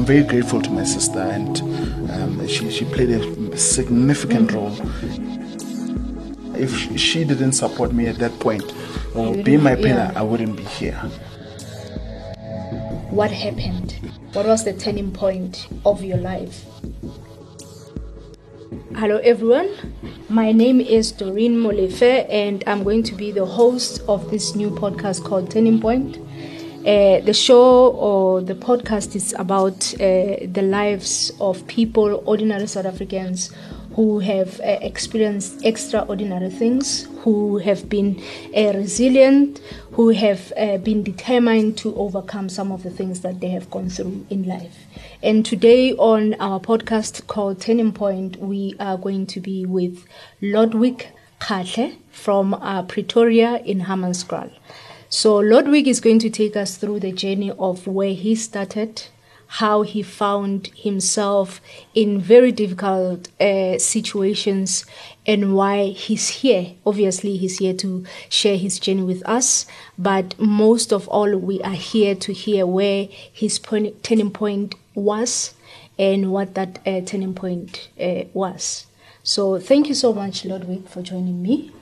I'm very grateful to my sister, and she played a significant role. If she didn't support me at that point, or be my pillar, I wouldn't be here. What happened? What was the turning point of your life? Hello everyone, my name is Doreen Molefe, and I'm going to be the host of this new podcast called Turning Point. The show or the podcast is about the lives of people, ordinary South Africans, who have experienced extraordinary things, who have been resilient, who have been determined to overcome some of the things that they have gone through in life. And today on our podcast called Turning Point, we are going to be with Lordwick Kgatle from Pretoria in Hammanskraal. So Lordwick is going to take us through the journey of where he started, how he found himself in very difficult situations, and why he's here. Obviously, he's here to share his journey with us, but most of all, we are here to hear where his turning point was and what that turning point was. So thank you so much, Lordwick, for joining me.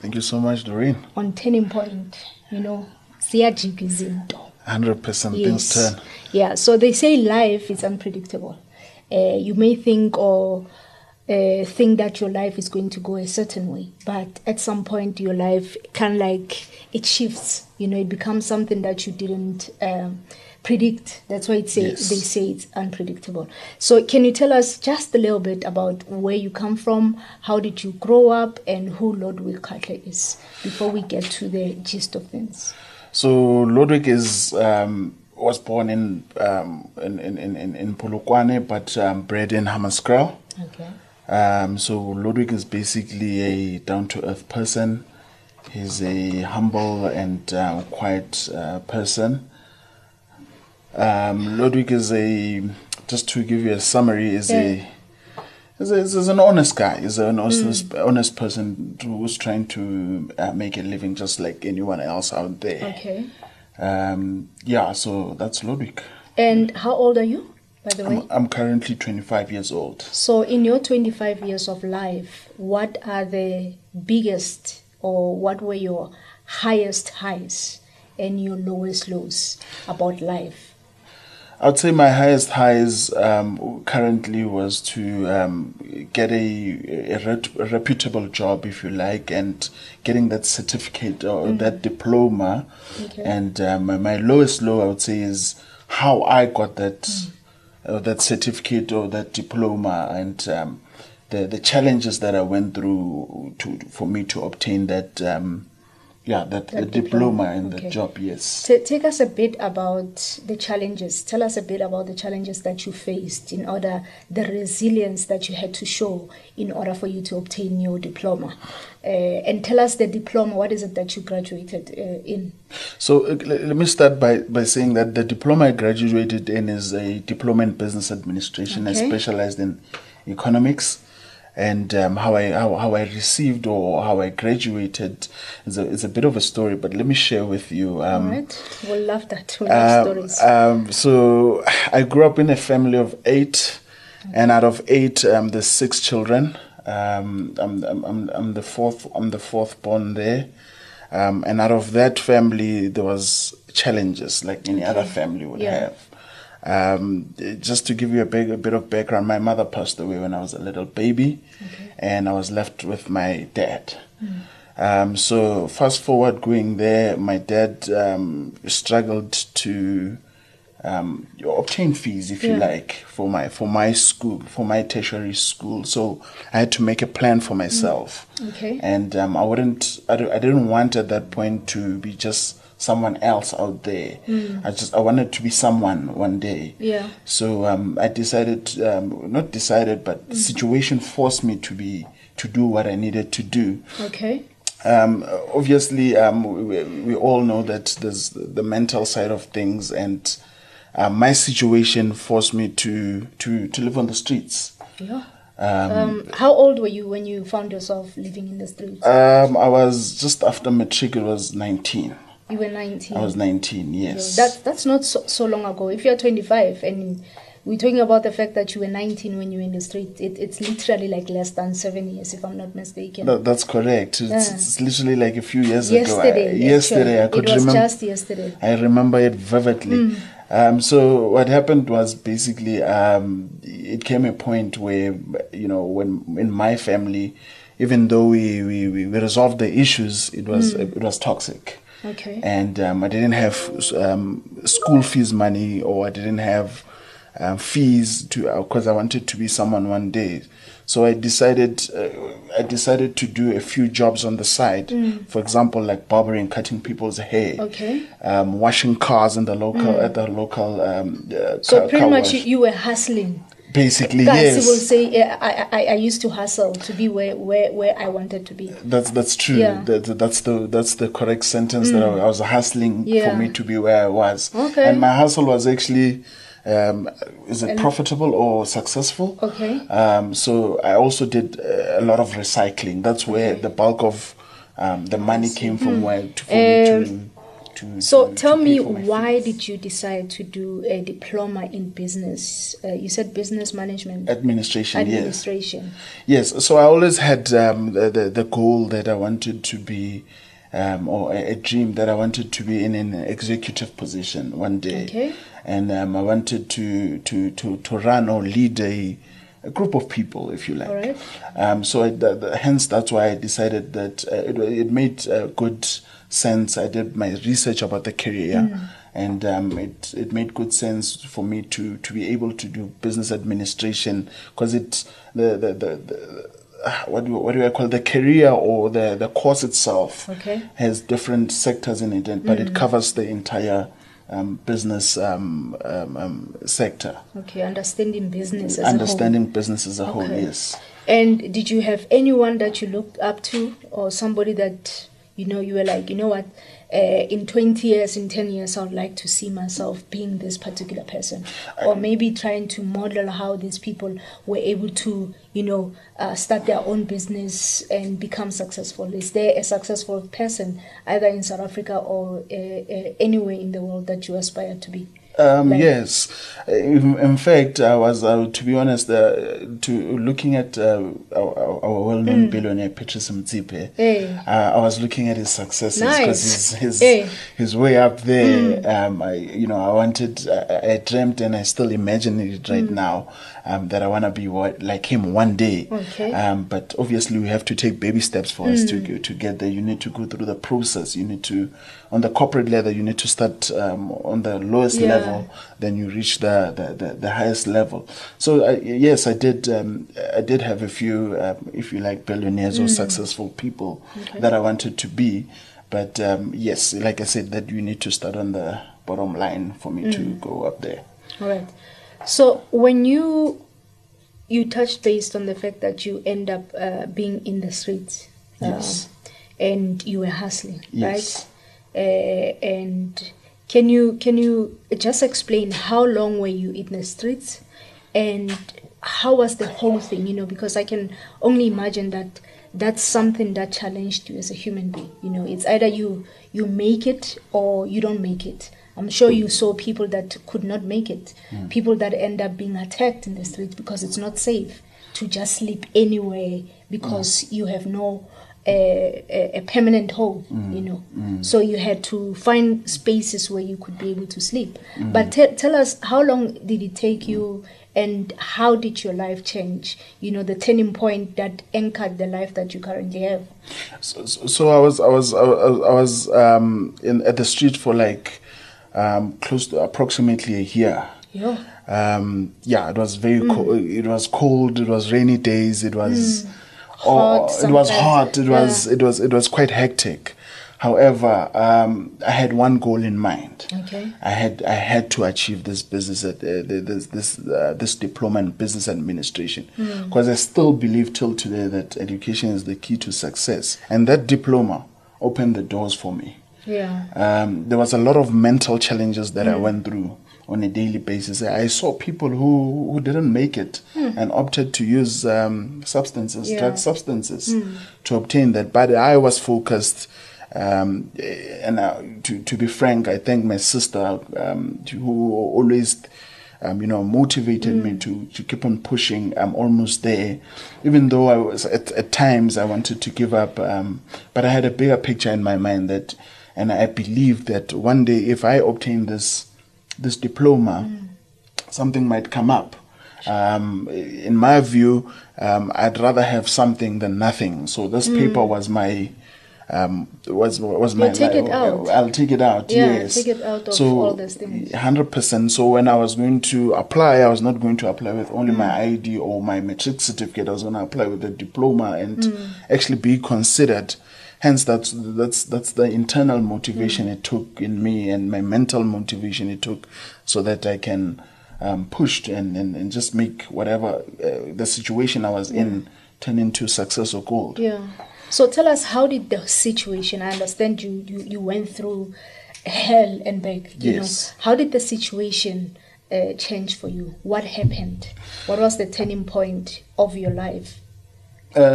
Thank you so much, Doreen. On Turning Point, you know, siyajika izinto. 100% things turn. Yeah, so they say life is unpredictable. You may think or think that your life is going to go a certain way, but at some point your life can, like, it shifts. You know, it becomes something that you didn't predict. That's why they say it's unpredictable. So can you tell us just a little bit about where you come from, how did you grow up, and who Lordwick Kgatle is before we get to the gist of things? So Lordwick was born in Polokwane, but bred in Hammanskraal. Okay. So Lordwick is basically a down-to-earth person. He's a humble and quiet person. Lordwick is just to give you a summary, is an honest guy. He's an honest person who's trying to make a living just like anyone else out there. Okay. So that's Lordwick. And how old are you, by the way? I'm currently 25 years old. So in your 25 years of life, what are the biggest, or what were your highest highs and your lowest lows about life? I'd say my highest highs currently was to get a reputable job, if you like, and getting that certificate or that diploma. Okay. And my lowest low, I would say, is how I got that certificate or that diploma, and the challenges that I went through for me to obtain that. That diploma and the job, yes. Take us a bit about the challenges. Tell us a bit about the challenges that you faced the resilience that you had to show in order for you to obtain your diploma. And tell us the diploma, what is it that you graduated in? So let me start by saying that the diploma I graduated in is a diploma in business administration. Okay. I specialized in economics. And how I received or how I graduated is a bit of a story, but let me share with you. All right. We'll love that. We'll love stories. So I grew up in a family of 8, and out of 8, there's 6 children. I'm the fourth born there, and out of that family, there was challenges like any other family would have. Just to give you a bit of background, my mother passed away when I was a little baby, and I was left with my dad. So fast forward going there, my dad struggled to obtain fees, if you like, for my school, for my tertiary school. So I had to make a plan for myself, and I didn't want at that point to be just someone else out there. I wanted to be someone one day. So I decided, the situation forced me to do what I needed to do. Obviously, we all know that there's the mental side of things, and my situation forced me to live on the streets. How old were you when you found yourself living in the streets? I was just after matric. It was 19. You were 19. I was 19, yes. Yeah, that's not so long ago. If you're 25 and we're talking about the fact that you were 19 when you were in the street, it's literally like less than 7 years, if I'm not mistaken. That's correct. It's literally like a few years ago. Yesterday, I could remember. It was just yesterday. I remember it vividly. Mm. So what happened was basically it came a point where, you know, when in my family, even though we resolved the issues, it was toxic. Okay. And I didn't have school fees money, or I didn't have fees to, because I wanted to be someone one day. So I decided to do a few jobs on the side. Mm. For example, like barbering, cutting people's hair. Okay. Washing cars in the local So pretty much you were hustling. Basically, guys, yes. Guys will say, yeah, I used to hustle to be where I wanted to be. That's true. Yeah. That's the correct sentence. Mm. That I was hustling for me to be where I was. Okay. And my hustle was actually. Is it profitable or successful? Okay. So I also did a lot of recycling. That's where the bulk of the money came from. Why did you decide to do a diploma in business? You said business management. Administration. Yes. So I always had the goal that I wanted to be. Or a dream that I wanted to be in an executive position one day. Okay. And I wanted to run or lead a group of people, if you like. All right. So that's why I decided that it made good sense. I did my research about the career, and it made good sense for me to be able to do business administration, because it's the what do I call the career, or the course itself has different sectors in it, but it covers the entire business sector. Okay, understanding business as a whole. Understanding business as a whole, yes. And did you have anyone that you looked up to, or somebody that, you know, you were like, you know what, in 20 years, in 10 years, I would like to see myself being this particular person, or maybe trying to model how these people were able to, you know, start their own business and become successful? Is there a successful person, either in South Africa or anywhere in the world, that you aspire to be? Yes. In fact, I was, to be honest, looking at our well-known billionaire, Patrice Motsepe, I was looking at his successes, because he's way up there. I dreamt, and I still imagine it right now, that I want to be like him one day. Okay. But obviously, we have to take baby steps for us to get there. You need to go through the process. You need to, on the corporate level, you need to start on the lowest level, then you reach the highest level. So yes, I did have a few, if you like, billionaires or successful people that I wanted to be. But yes, like I said, that you need to start on the bottom line for me to go up there. All right. So when you touched based on the fact that you end up being in the streets, yes, and you were hustling, yes, right? And can you just explain how long were you in the streets, and how was the whole thing? You know, because I can only imagine that that's something that challenged you as a human being. You know, it's either you make it or you don't make it. I'm sure you saw people that could not make it, people that end up being attacked in the streets because it's not safe to just sleep anywhere, because you have no a permanent home, you know. So you had to find spaces where you could be able to sleep. But tell us, how long did it take you, and how did your life change? You know, the turning point that anchored the life that you currently have. So I was at the street for like close to approximately a year. Yeah. It was very cold. It was cold. It was rainy days. It was hot. It was hot. It was quite hectic. However, I had one goal in mind. Okay. I had to achieve this business this diploma in business administration, because I still believe till today that education is the key to success, and that diploma opened the doors for me. Yeah. There was a lot of mental challenges that I went through on a daily basis. I saw people who didn't make it and opted to use drug substances to obtain that. But I was focused And to be frank, I thank my sister who always, motivated me to keep on pushing. I'm almost there, even though I was at times I wanted to give up. But I had a bigger picture in my mind that, and I believed that one day if I obtain this diploma, something might come up. In my view, I'd rather have something than nothing. So this paper was my. Was my take it out. I'll take it out. Yeah, yes. Take it out of all those things. 100%. So when I was going to apply, I was not going to apply with only my ID or my matric certificate. I was going to apply with a diploma and actually be considered. Hence, that's the internal motivation it took in me and my mental motivation it took, so that I can push and just make whatever the situation I was in turn into success or gold. Yeah. So tell us, how did the situation, I understand you went through hell and back, you know, how did the situation change for you? What happened? What was the turning point of your life?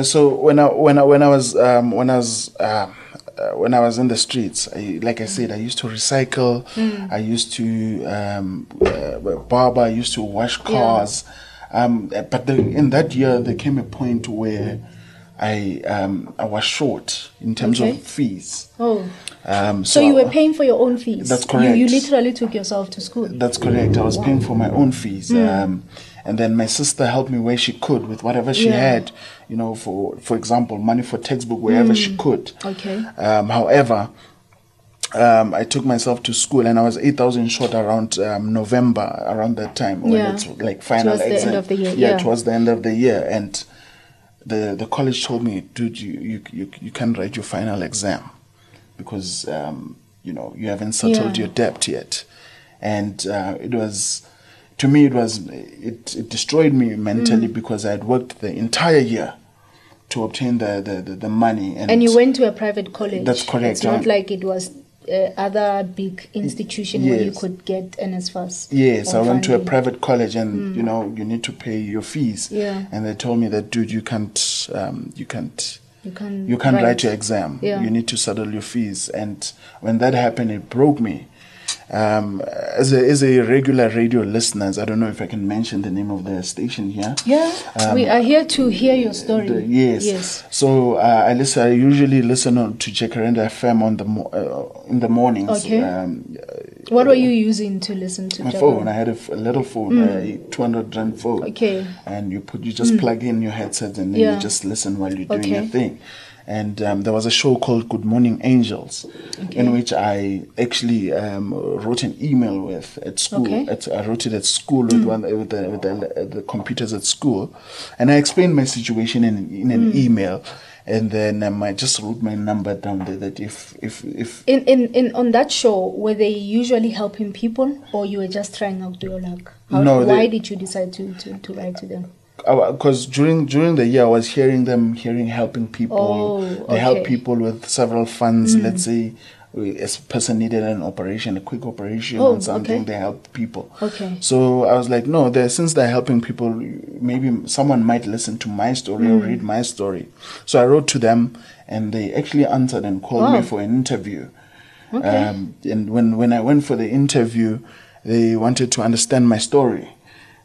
So when I was in the streets, I used to recycle, I used to barber, I used to wash cars, but in that year there came a point where I was short in terms of fees. Oh, so you were paying for your own fees? That's correct. You literally took yourself to school? That's correct. I was paying for my own fees, and then my sister helped me where she could with whatever she had. You know, for example, money for textbook wherever she could. Okay. However, I took myself to school, and I was 8,000 short around November, around that time. Yeah. When it's like final exam. Towards the end of the year. Yeah, towards the end of the year, and. The college told me, dude, you can't write your final exam because you haven't settled your debt yet, and it destroyed me mentally because I had worked the entire year to obtain the money, and you went to a private college. That's correct. It's not like it was other big institution where you could get NSFAS. Yes, I went to a private college, and you need to pay your fees. Yeah. And they told me that, dude, you can't write your exam. Yeah. You need to settle your fees. And when that happened, it broke me. As a regular radio listeners, I don't know if I can mention the name of the station here. Yeah, we are here to hear your story. Yes. So I usually listen to Jacaranda FM in the mornings. Okay. What were you using to listen to? My phone. I had a little phone, a 200 rand phone. Okay. And you just plug in your headset and then you just listen while you're doing your thing. And there was a show called Good Morning Angels, in which I actually wrote an email with at school. Okay. I wrote it at school with the computers at school, and I explained my situation in an email, and then I just wrote my number down there. That if in on that show, were they usually helping people, or you were just trying out your luck? Why did you decide to write to them? Because during the year I was hearing helping people. They help people with several funds. Let's say a person needed a quick operation or something, they help people. So I was like, no, since they're helping people, maybe someone might listen to my story or read my story. So I wrote to them, and they actually answered and called me for an interview. And when I went for the interview, they wanted to understand my story.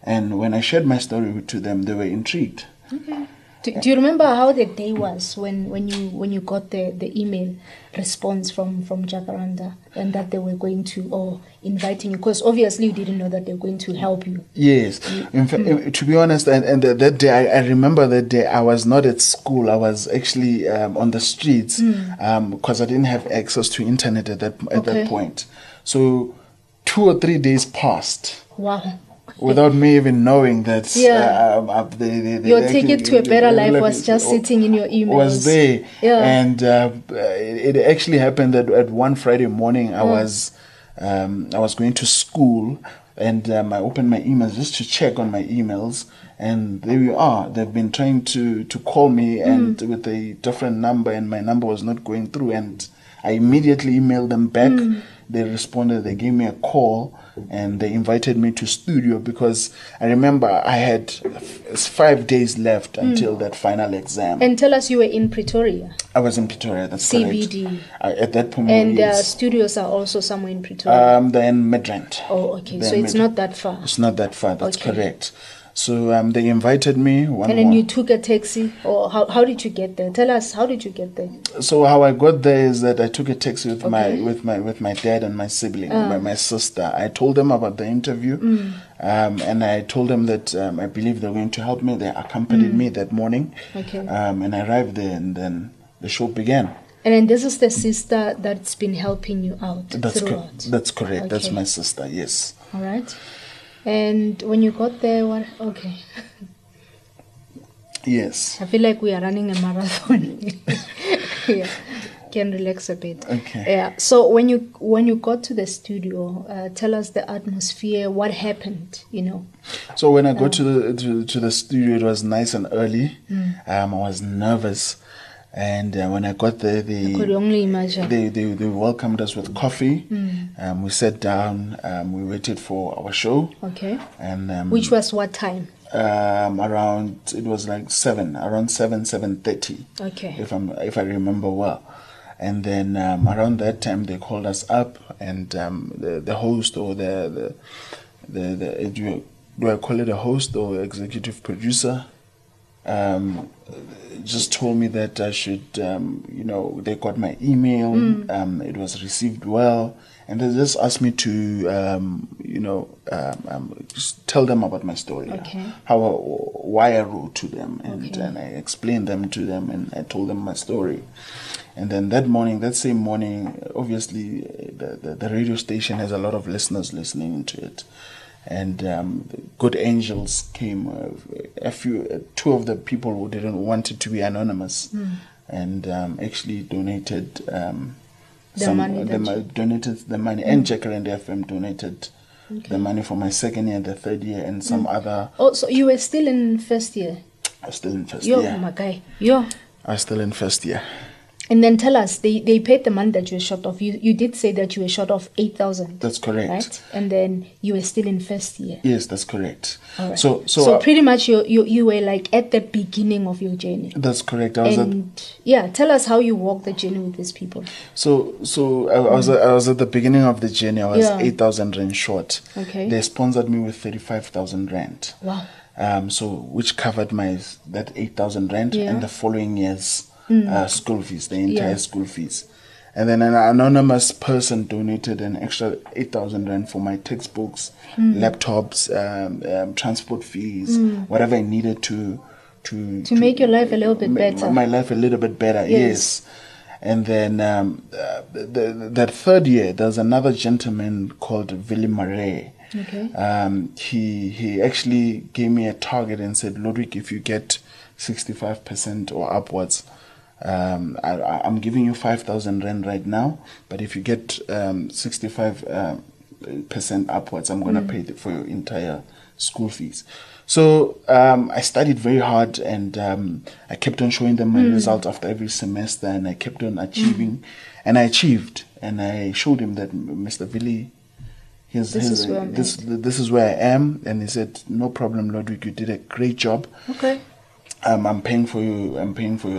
And when I shared my story to them, they were intrigued. Okay. Do you remember how the day was when you got the email response from Jacaranda, and that they were going to inviting you? Because obviously you didn't know that they were going to help you. Yes. In fact, to be honest, and that day, I remember that day I was not at school. I was actually on the streets because I didn't have access to internet at that point. So 2 or 3 days passed. Wow. Without me even knowing that your ticket to a better life was just sitting in your emails. Was there. Yeah. And it actually happened that at one Friday morning, I was going to school, and I opened my emails just to check on my emails. And there we are. They've been trying to call me and with a different number, and my number was not going through. And I immediately emailed them back. They responded. They gave me a call. and they invited me to studio because I remember I had 5 days left until that final exam. And tell us, you were in Pretoria. I was in Pretoria, that's CBD. Correct. At that point, and studios are also somewhere in Pretoria. They're in Medrand. Oh, okay. They're so it's not that far. It's not that far. That's okay. Correct. So they invited me. You took a taxi, or how did you get there? Tell us, how did you get there? So how I got there is that I took a taxi with my dad and my sibling, my sister. I told them about the interview, and I told them that I believe they're going to help me. They accompanied me that morning, and I arrived there, and then the show began. And then this is the sister that's been helping you out. That's correct. Okay. That's my sister. Yes. All right. And when you got there, what? Okay. Yes. I feel like we are running a marathon. Yeah, can relax a bit. Okay. Yeah. So when you got to the studio, tell us the atmosphere. What happened? You know. So when I got to the studio, it was nice and early. I was nervous. And when I got there, they welcomed us with coffee. We sat down. We waited for our show. Okay. And which was what time? Around 7:30. Okay. If I remember well. And then around that time, they called us up, and the host or the do I call it a host or executive producer? Just told me that I should, they got my email, it was received well, and they just asked me to, just tell them about my story, why I wrote to them, and I explained them to them, and I told them my story. And then that same morning, obviously the radio station has a lot of listeners listening to it. And good angels came. Two of the people who didn't want it to be anonymous, and actually donated the money. And Jacaranda FM donated the money for my second year, the third year, and some other. Oh, so you were still in first year? I was still in first year. Oh my guy, I was still in first year. And then tell us, they paid the money that you were short of. You did say that you were short of 8,000. That's correct. Right? And then you were still in first year. Yes, that's correct. All right. So pretty much you were like at the beginning of your journey. That's correct. Tell us how you walked the journey with these people. I was at the beginning of the journey. I was 8,000 rand short. Okay. They sponsored me with 35,000 rand. Wow. Which covered that 8,000 rand and the following years. School fees, the entire school fees. And then an anonymous person donated an extra 8,000 rand for my textbooks, laptops, transport fees, whatever I needed to make your life a little bit better. My life a little bit better, yes. And then that third year, there's another gentleman called Willie Marais. Okay. He actually gave me a target and said, Lordwick, if you get 65% or upwards, I'm giving you 5,000 rand right now, but if you get 65% upwards, I'm going to pay for your entire school fees. So I studied very hard, and I kept on showing them my results after every semester, and I kept on achieving, and I achieved, and I showed him that Mr. Billy, this is where I am, and he said, no problem, Lordwick, you did a great job. Okay. I'm paying for your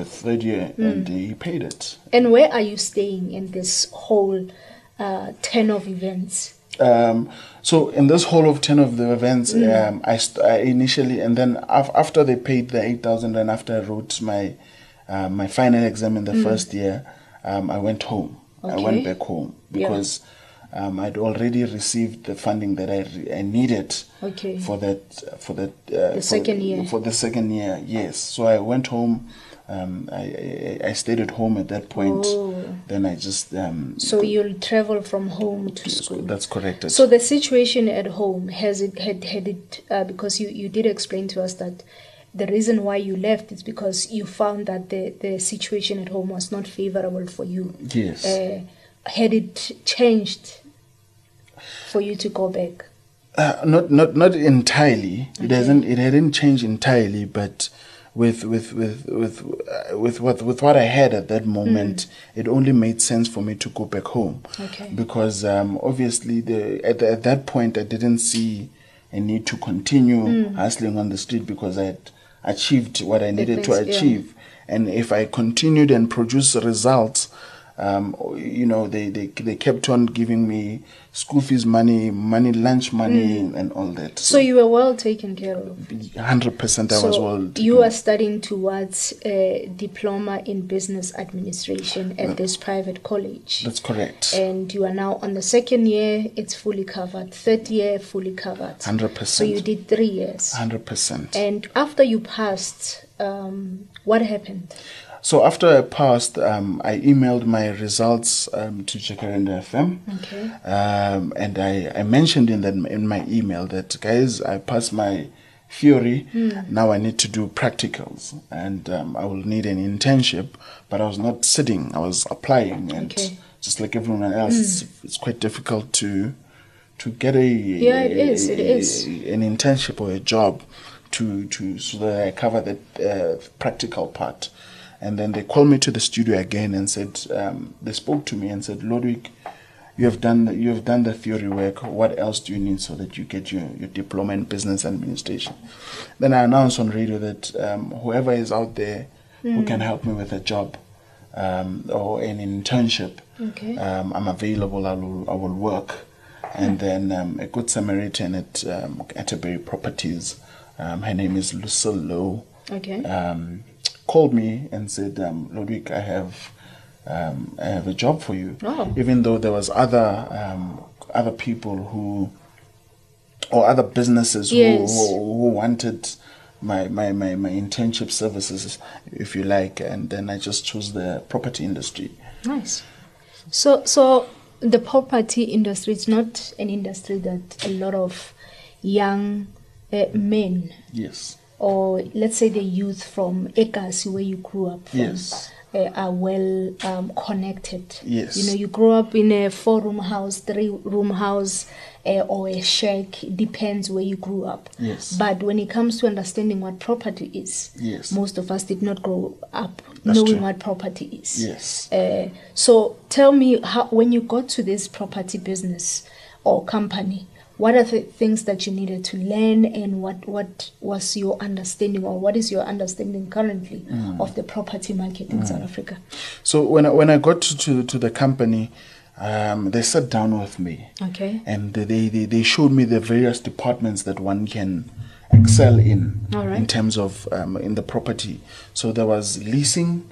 third year, and he paid it. And where are you staying in this whole 10 of events? In this whole of 10 of the events, I initially, and then after they paid the 8,000, and after I wrote my final exam in the first year, I went home. Okay. I went back home because. I'd already received the funding that I needed for the second year, yes. So I went home. I stayed at home at that point. Oh. Then I just... so you'll travel from home to school. That's correct. So the situation at home, because you did explain to us that the reason why you left is because you found that the situation at home was not favorable for you. Yes. Had it changed for you to go back? Not entirely. Okay. It hadn't changed entirely, but with what I had at that moment, it only made sense for me to go back home. Okay. Because obviously at that point I didn't see a need to continue hustling on the street, because I had achieved what I needed to achieve. Yeah. And if I continued and produced results, they kept on giving me school fees money, lunch money, and all that. So you were well taken care of. 100%, I was well taken care of. You are studying towards a diploma in business administration at this private college. That's correct. And you are now on the second year, it's fully covered. Third year, fully covered. 100%. So you did 3 years. 100%. And after you passed, what happened? So after I passed, I emailed my results to Jacaranda FM, okay. And I mentioned in my email that, guys, I passed my theory, now I need to do practicals, and I will need an internship. But I was not sitting; I was applying, and just like everyone else, it's quite difficult to get an internship or a job so that I cover the practical part. And then they called me to the studio again and said, they spoke to me and said, Lordwick, you have done the theory work. What else do you need so that you get your diploma in business administration? Then I announced on radio that whoever is out there who can help me with a job or an internship, I'm available. I will work. And then a good Samaritan at Atterbury Properties, her name is Lucille Lowe. Okay. Called me and said, Lordwick, I have a job for you. Oh. Even though there was other people other businesses who wanted my internship services, if you like, and then I just chose the property industry. Nice. So the property industry is not an industry that a lot of young men. Yes. Or let's say the youth from Ekasi, where you grew up from, are well connected. Yes. You know, you grew up in a 4-room house, 3-room house, or a shack. It depends where you grew up. Yes. But when it comes to understanding what property is, most of us did not grow up knowing what property is. Yes. So tell me, when you got to this property business or company, what are the things that you needed to learn, and what was your understanding, or what is your understanding currently of the property market in South Africa? So when I got to the company, they sat down with me, and they showed me the various departments that one can excel in. All right. In terms of in the property. So there was leasing,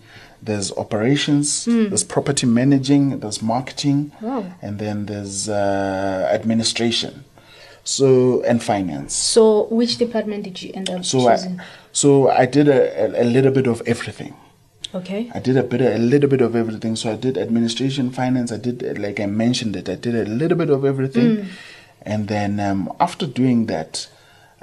there's operations, there's property managing, there's marketing, and then there's administration. So, and finance. So which department did you end up choosing? I did a little bit of everything. Okay. I did a little bit of everything. So I did administration, finance. I did, like I mentioned it, I did a little bit of everything. And then after doing that,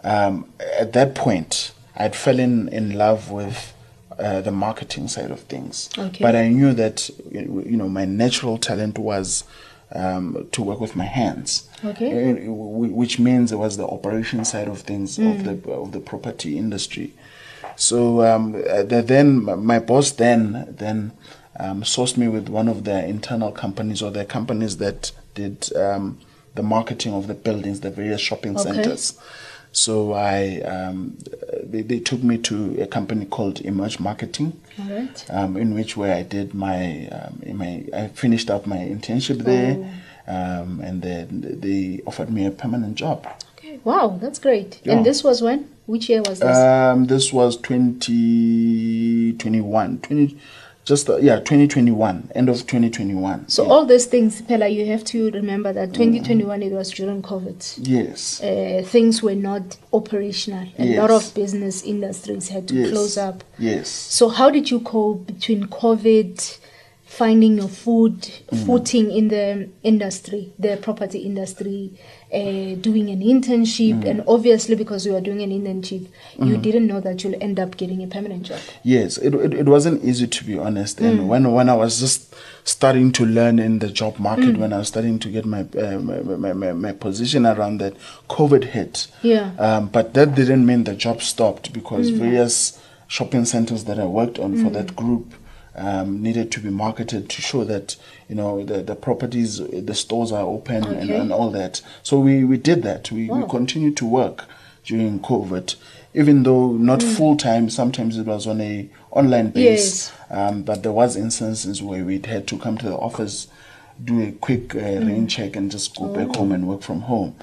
at that point, I'd fallen in love with the marketing side of things. Okay. But I knew that, my natural talent was to work with my hands, which means it was the operation side of things of the property industry. So then my boss then sourced me with one of their internal companies, or their companies that did the marketing of the buildings, the various shopping centers. So I they took me to a company called Emerge Marketing, in which where I did I finished up my internship there, and then they offered me a permanent job. Okay, wow, that's great. Yeah. And this was when? Which year was this? This was 2021, end of 2021. So all these things, Pella, you have to remember that 2021, it was during COVID. Yes. Things were not operational. A lot of business industries had to close up. Yes. So how did you cope between COVID, finding your footing in the industry, the property industry, doing an internship, and obviously because you were doing an internship, you didn't know that you'll end up getting a permanent job? Yes, it wasn't easy, to be honest. And when I was just starting to learn in the job market, when I was starting to get my position around that, COVID hit. Yeah. But that didn't mean the job stopped, because various shopping centers that I worked on for that group needed to be marketed to show that, you know, the properties, the stores are open and all that. So we did that. We continued to work during COVID, even though not full-time. Sometimes it was on a online base, but there was instances where we'd had to come to the office, do a quick rain check and just go back home and work from home.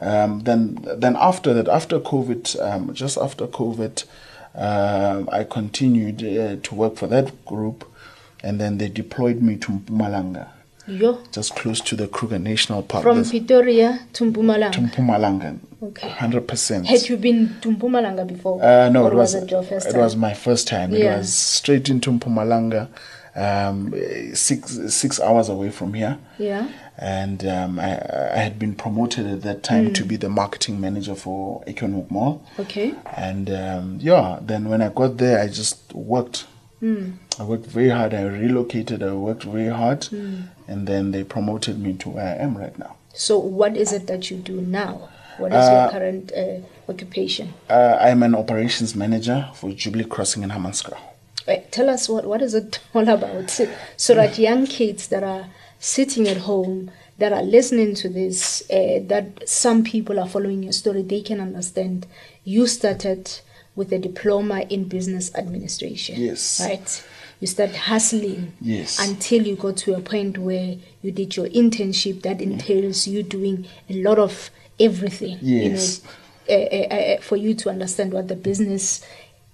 Then after that, after COVID, just after COVID, I continued to work for that group, and then they deployed me to Mpumalanga, just close to the Kruger National Park. From Pretoria to Mpumalanga? To Mpumalanga, 100%. Had you been to Mpumalanga before? No, it was my first time. Yeah. It was straight into Mpumalanga, 6 hours away from here. Yeah. And I had been promoted at that time to be the marketing manager for Economic Mall. Okay. And then when I got there, I just worked. I worked very hard. I relocated. I worked very hard. And then they promoted me to where I am right now. So what is it that you do now? What is your current occupation? I'm an operations manager for Jubilee Crossing in Hammanskraal. Tell us what is it all about, so that young kids that are sitting at home, that are listening to this, that some people are following your story, they can understand. You started with a diploma in business administration. Yes. Right? You started hustling. Yes. Until you got to a point where you did your internship that entails you doing a lot of everything. Yes. You know, for you to understand what the business,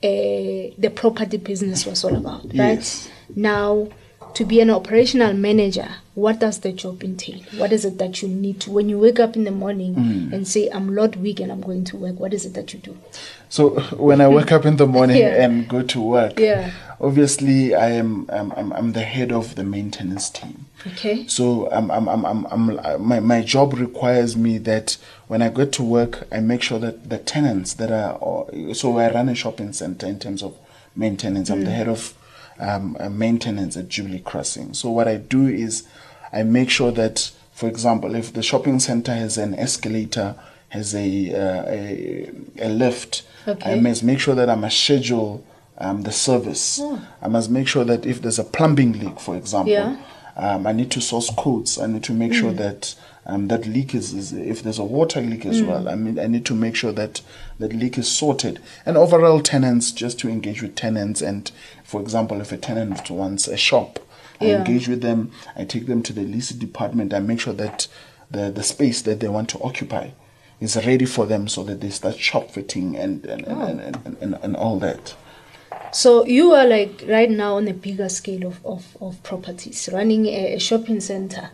the property business was all about. Right? Yes. Now, to be an operational manager, what does the job entail? What is it that you need to, when you wake up in the morning and say, I'm Lordwick and I'm going to work, what is it that you do? So when I wake up in the morning and go to work, obviously I'm the head of the maintenance team. Okay. So my job requires me that when I go to work, I make sure that the tenants that are, so I run a shopping center in terms of maintenance. I'm the head of maintenance at Jubilee Crossing. So what I do is I make sure that, for example, if the shopping center has an escalator, has a lift, I must make sure that I must schedule the service. I must make sure that if there's a plumbing leak, for example, I need to source codes. I need to make sure that that leak is, if there's a water leak as well, I mean, I need to make sure that that leak is sorted. And overall tenants, just to engage with tenants. And for example, if a tenant wants a shop, I engage with them. I take them to the lease department. I make sure that the space that they want to occupy is ready for them so that they start shop fitting and all that. So you are like right now on a bigger scale of properties, running a shopping center.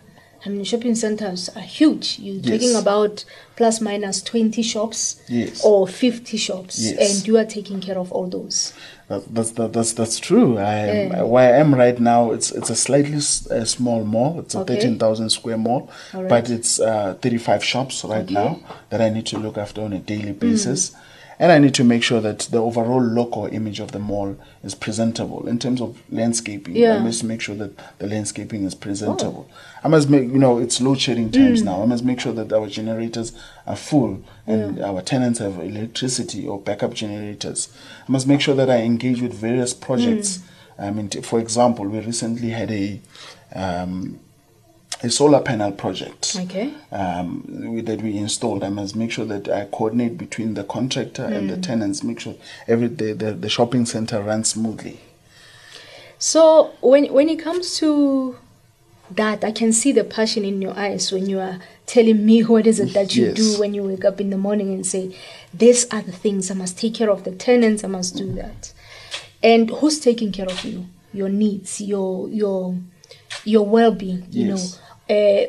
I mean, shopping centers are huge. You're talking about plus minus 20 shops or 50 shops, and you are taking care of all those. That's true. Where I am right now, it's a slightly small mall. It's a 13,000 square mall, right. But it's 35 shops right now that I need to look after on a daily basis. And I need to make sure that the overall look or image of the mall is presentable in terms of landscaping. I must make sure that the landscaping is presentable. I must make, you know, it's load shedding times now. I must make sure that our generators are full and our tenants have electricity or backup generators. I must make sure that I engage with various projects. I mean, for example, we recently had a solar panel project that we installed. I must make sure that I coordinate between the contractor and the tenants, make sure every day the shopping center runs smoothly. So when it comes to that, I can see the passion in your eyes when you are telling me what is it that you do when you wake up in the morning and say, these are the things I must take care of, the tenants, I must do that. And who's taking care of you? Your needs, your well-being, you know.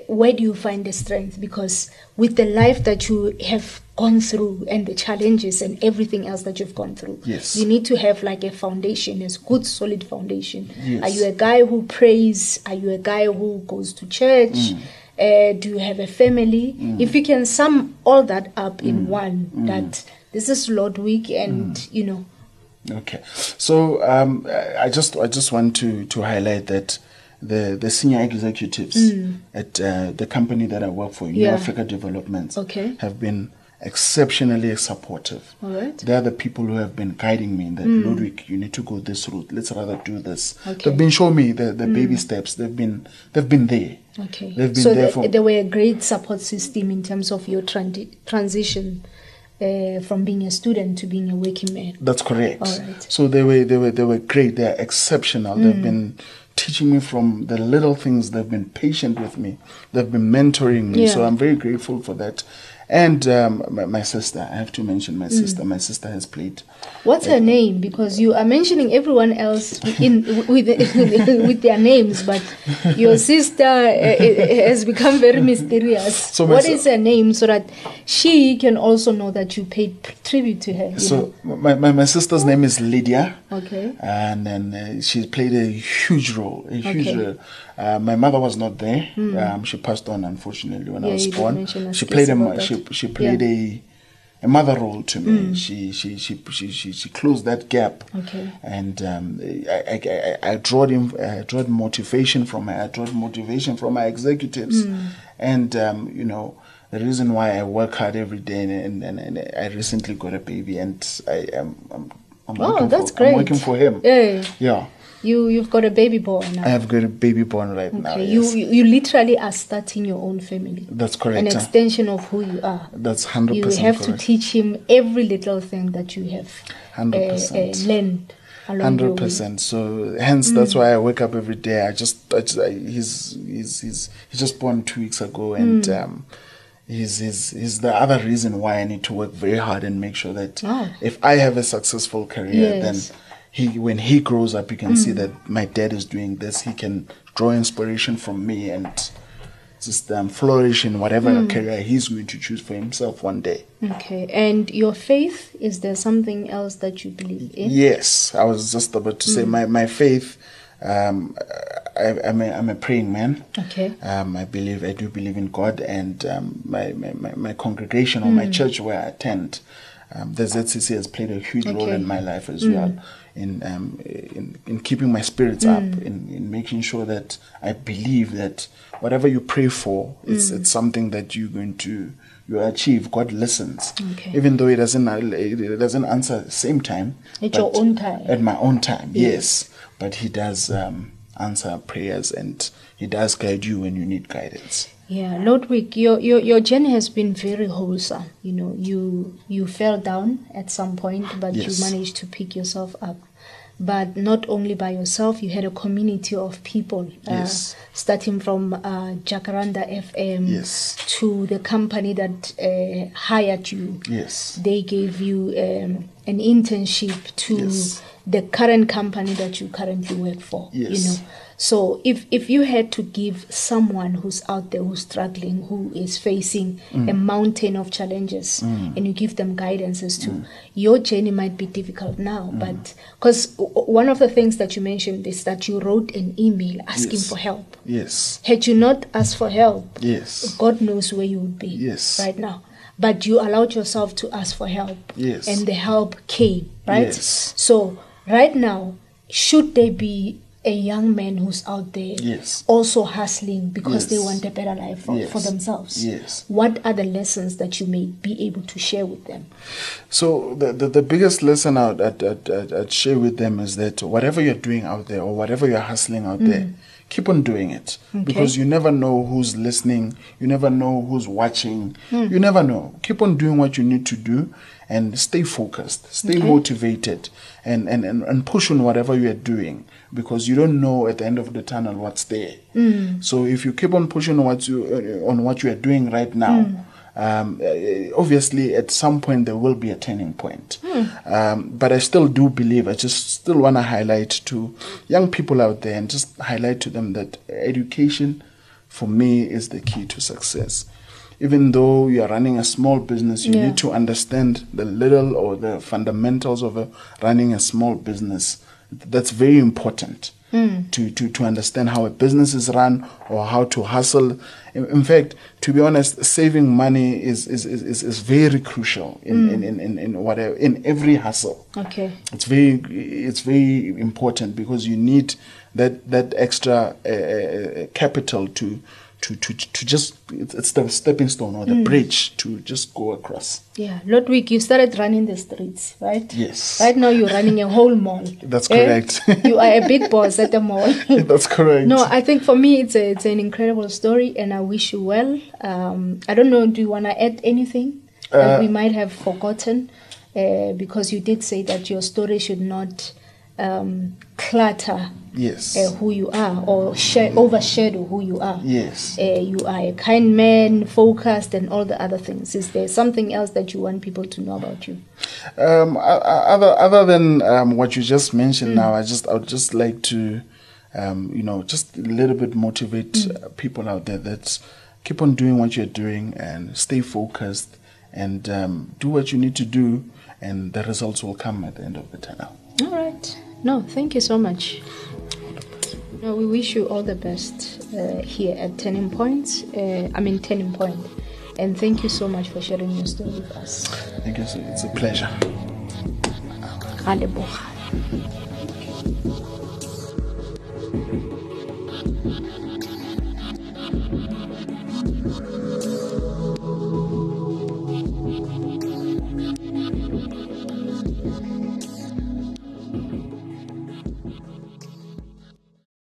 Where do you find the strength? Because with the life that you have gone through and the challenges and everything else that you've gone through, you need to have like a foundation, a good solid foundation. Are you a guy who prays? Are you a guy who goes to church? Do you have a family? If you can sum all that up in one, that this is Lordwick and you know. Okay, so I just want to highlight that the senior executives at the company that I work for, New Africa Developments, have been exceptionally supportive. All right. They're the people who have been guiding me in that, Lordwick, you need to go this route. Let's rather do this. Okay. They've been showing me the baby steps. They've been there. Okay. They've been they were a great support system in terms of your transition from being a student to being a working man. That's correct. All right. So they were great. They're exceptional. They've been teaching me from the little things. They've been patient with me. They've been mentoring me. Yeah. So I'm very grateful for that. And my sister, I have to mention my sister. My sister has played. What's her name? Because you are mentioning everyone else with their names, but your sister has become very mysterious. So what is her name, so that she can also know that you paid tribute to her? So my sister's name is Lydia. Okay. And then she played a huge role, a huge role. My mother was not there. She passed on, unfortunately, when I was born. She played a mother role to me. She closed that gap. Okay. And I drawed motivation from her. I drawed motivation from my executives. And the reason why I work hard every day, and I recently got a baby, and I'm working for him. Yeah. You've got a baby born now. I have got a baby born right now. Yes. You literally are starting your own family. That's correct. An extension of who you are. That's 100%. You have to teach him every little thing that you have 100% learned. 100%. So hence that's why I wake up every day. He's just born 2 weeks ago, and is the other reason why I need to work very hard and make sure that if I have a successful career, then when he grows up, you can see that my dad is doing this. He can draw inspiration from me and just flourish in whatever career he's going to choose for himself one day. Okay. And your faith, is there something else that you believe in? Yes. I was just about to say my faith, I'm a praying man. Okay. I do believe in God, and my congregation or my church where I attend, the ZCC has played a huge role in my life as well. In keeping my spirits up, in making sure that I believe that whatever you pray for, it's something that you're going to achieve. God listens, even though it doesn't answer at the same time. At your own time. At my own time, yes. But He does answer prayers, and He does guide you when you need guidance. Yeah, Lordwick, your journey has been very wholesome. You fell down at some point, but you managed to pick yourself up. But not only by yourself, you had a community of people, starting from Jacaranda FM to the company that hired you. Yes. They gave you an internship to the current company that you currently work for. Yes. So if you had to give someone who's out there, who's struggling, who is facing a mountain of challenges, and you give them guidance as to your journey might be difficult now, but because one of the things that you mentioned is that you wrote an email asking for help. Yes. Had you not asked for help, God knows where you would be right now. But you allowed yourself to ask for help, and the help came, right? Yes. So right now, should there be a young man who's out there also hustling because they want a better life for themselves, what are the lessons that you may be able to share with them? So the biggest lesson I'd share with them is that whatever you're doing out there, or whatever you're hustling out there, keep on doing it, because you never know who's listening, you never know who's watching, you never know. Keep on doing what you need to do, and stay focused, stay motivated, and push on whatever you are doing, because you don't know at the end of the tunnel what's there. So if you keep on pushing on what you are doing right now, obviously at some point there will be a turning point. But I still do believe, I just still want to highlight to young people out there, and just highlight to them that education for me is the key to success. Even though you are running a small business, you need to understand the little or the fundamentals of running a small business. That's very important to understand how a business is run, or how to hustle. In fact, to be honest, saving money is very crucial in every hustle. Okay, it's very important, because you need that extra capital to to just, it's the stepping stone or the bridge to just go across. Yeah, Lordwick, you started running the streets, right? Yes. Right now you're running a whole mall. That's correct. You are a big boss at the mall. That's correct. No, I think for me it's an incredible story, and I wish you well. I don't know, do you want to add anything that we might have forgotten? Because you did say that your story should not clutter who you are or overshadow who you are. Yes. You are a kind man, focused, and all the other things. Is there something else that you want people to know about you? Other than what you just mentioned now, I would just like to, just a little bit motivate people out there that keep on doing what you're doing and stay focused and do what you need to do, and the results will come at the end of the tunnel. All right. No, thank you so much. No, we wish you all the best here at Turning Point. And thank you so much for sharing your story with us. Thank you. It's a pleasure.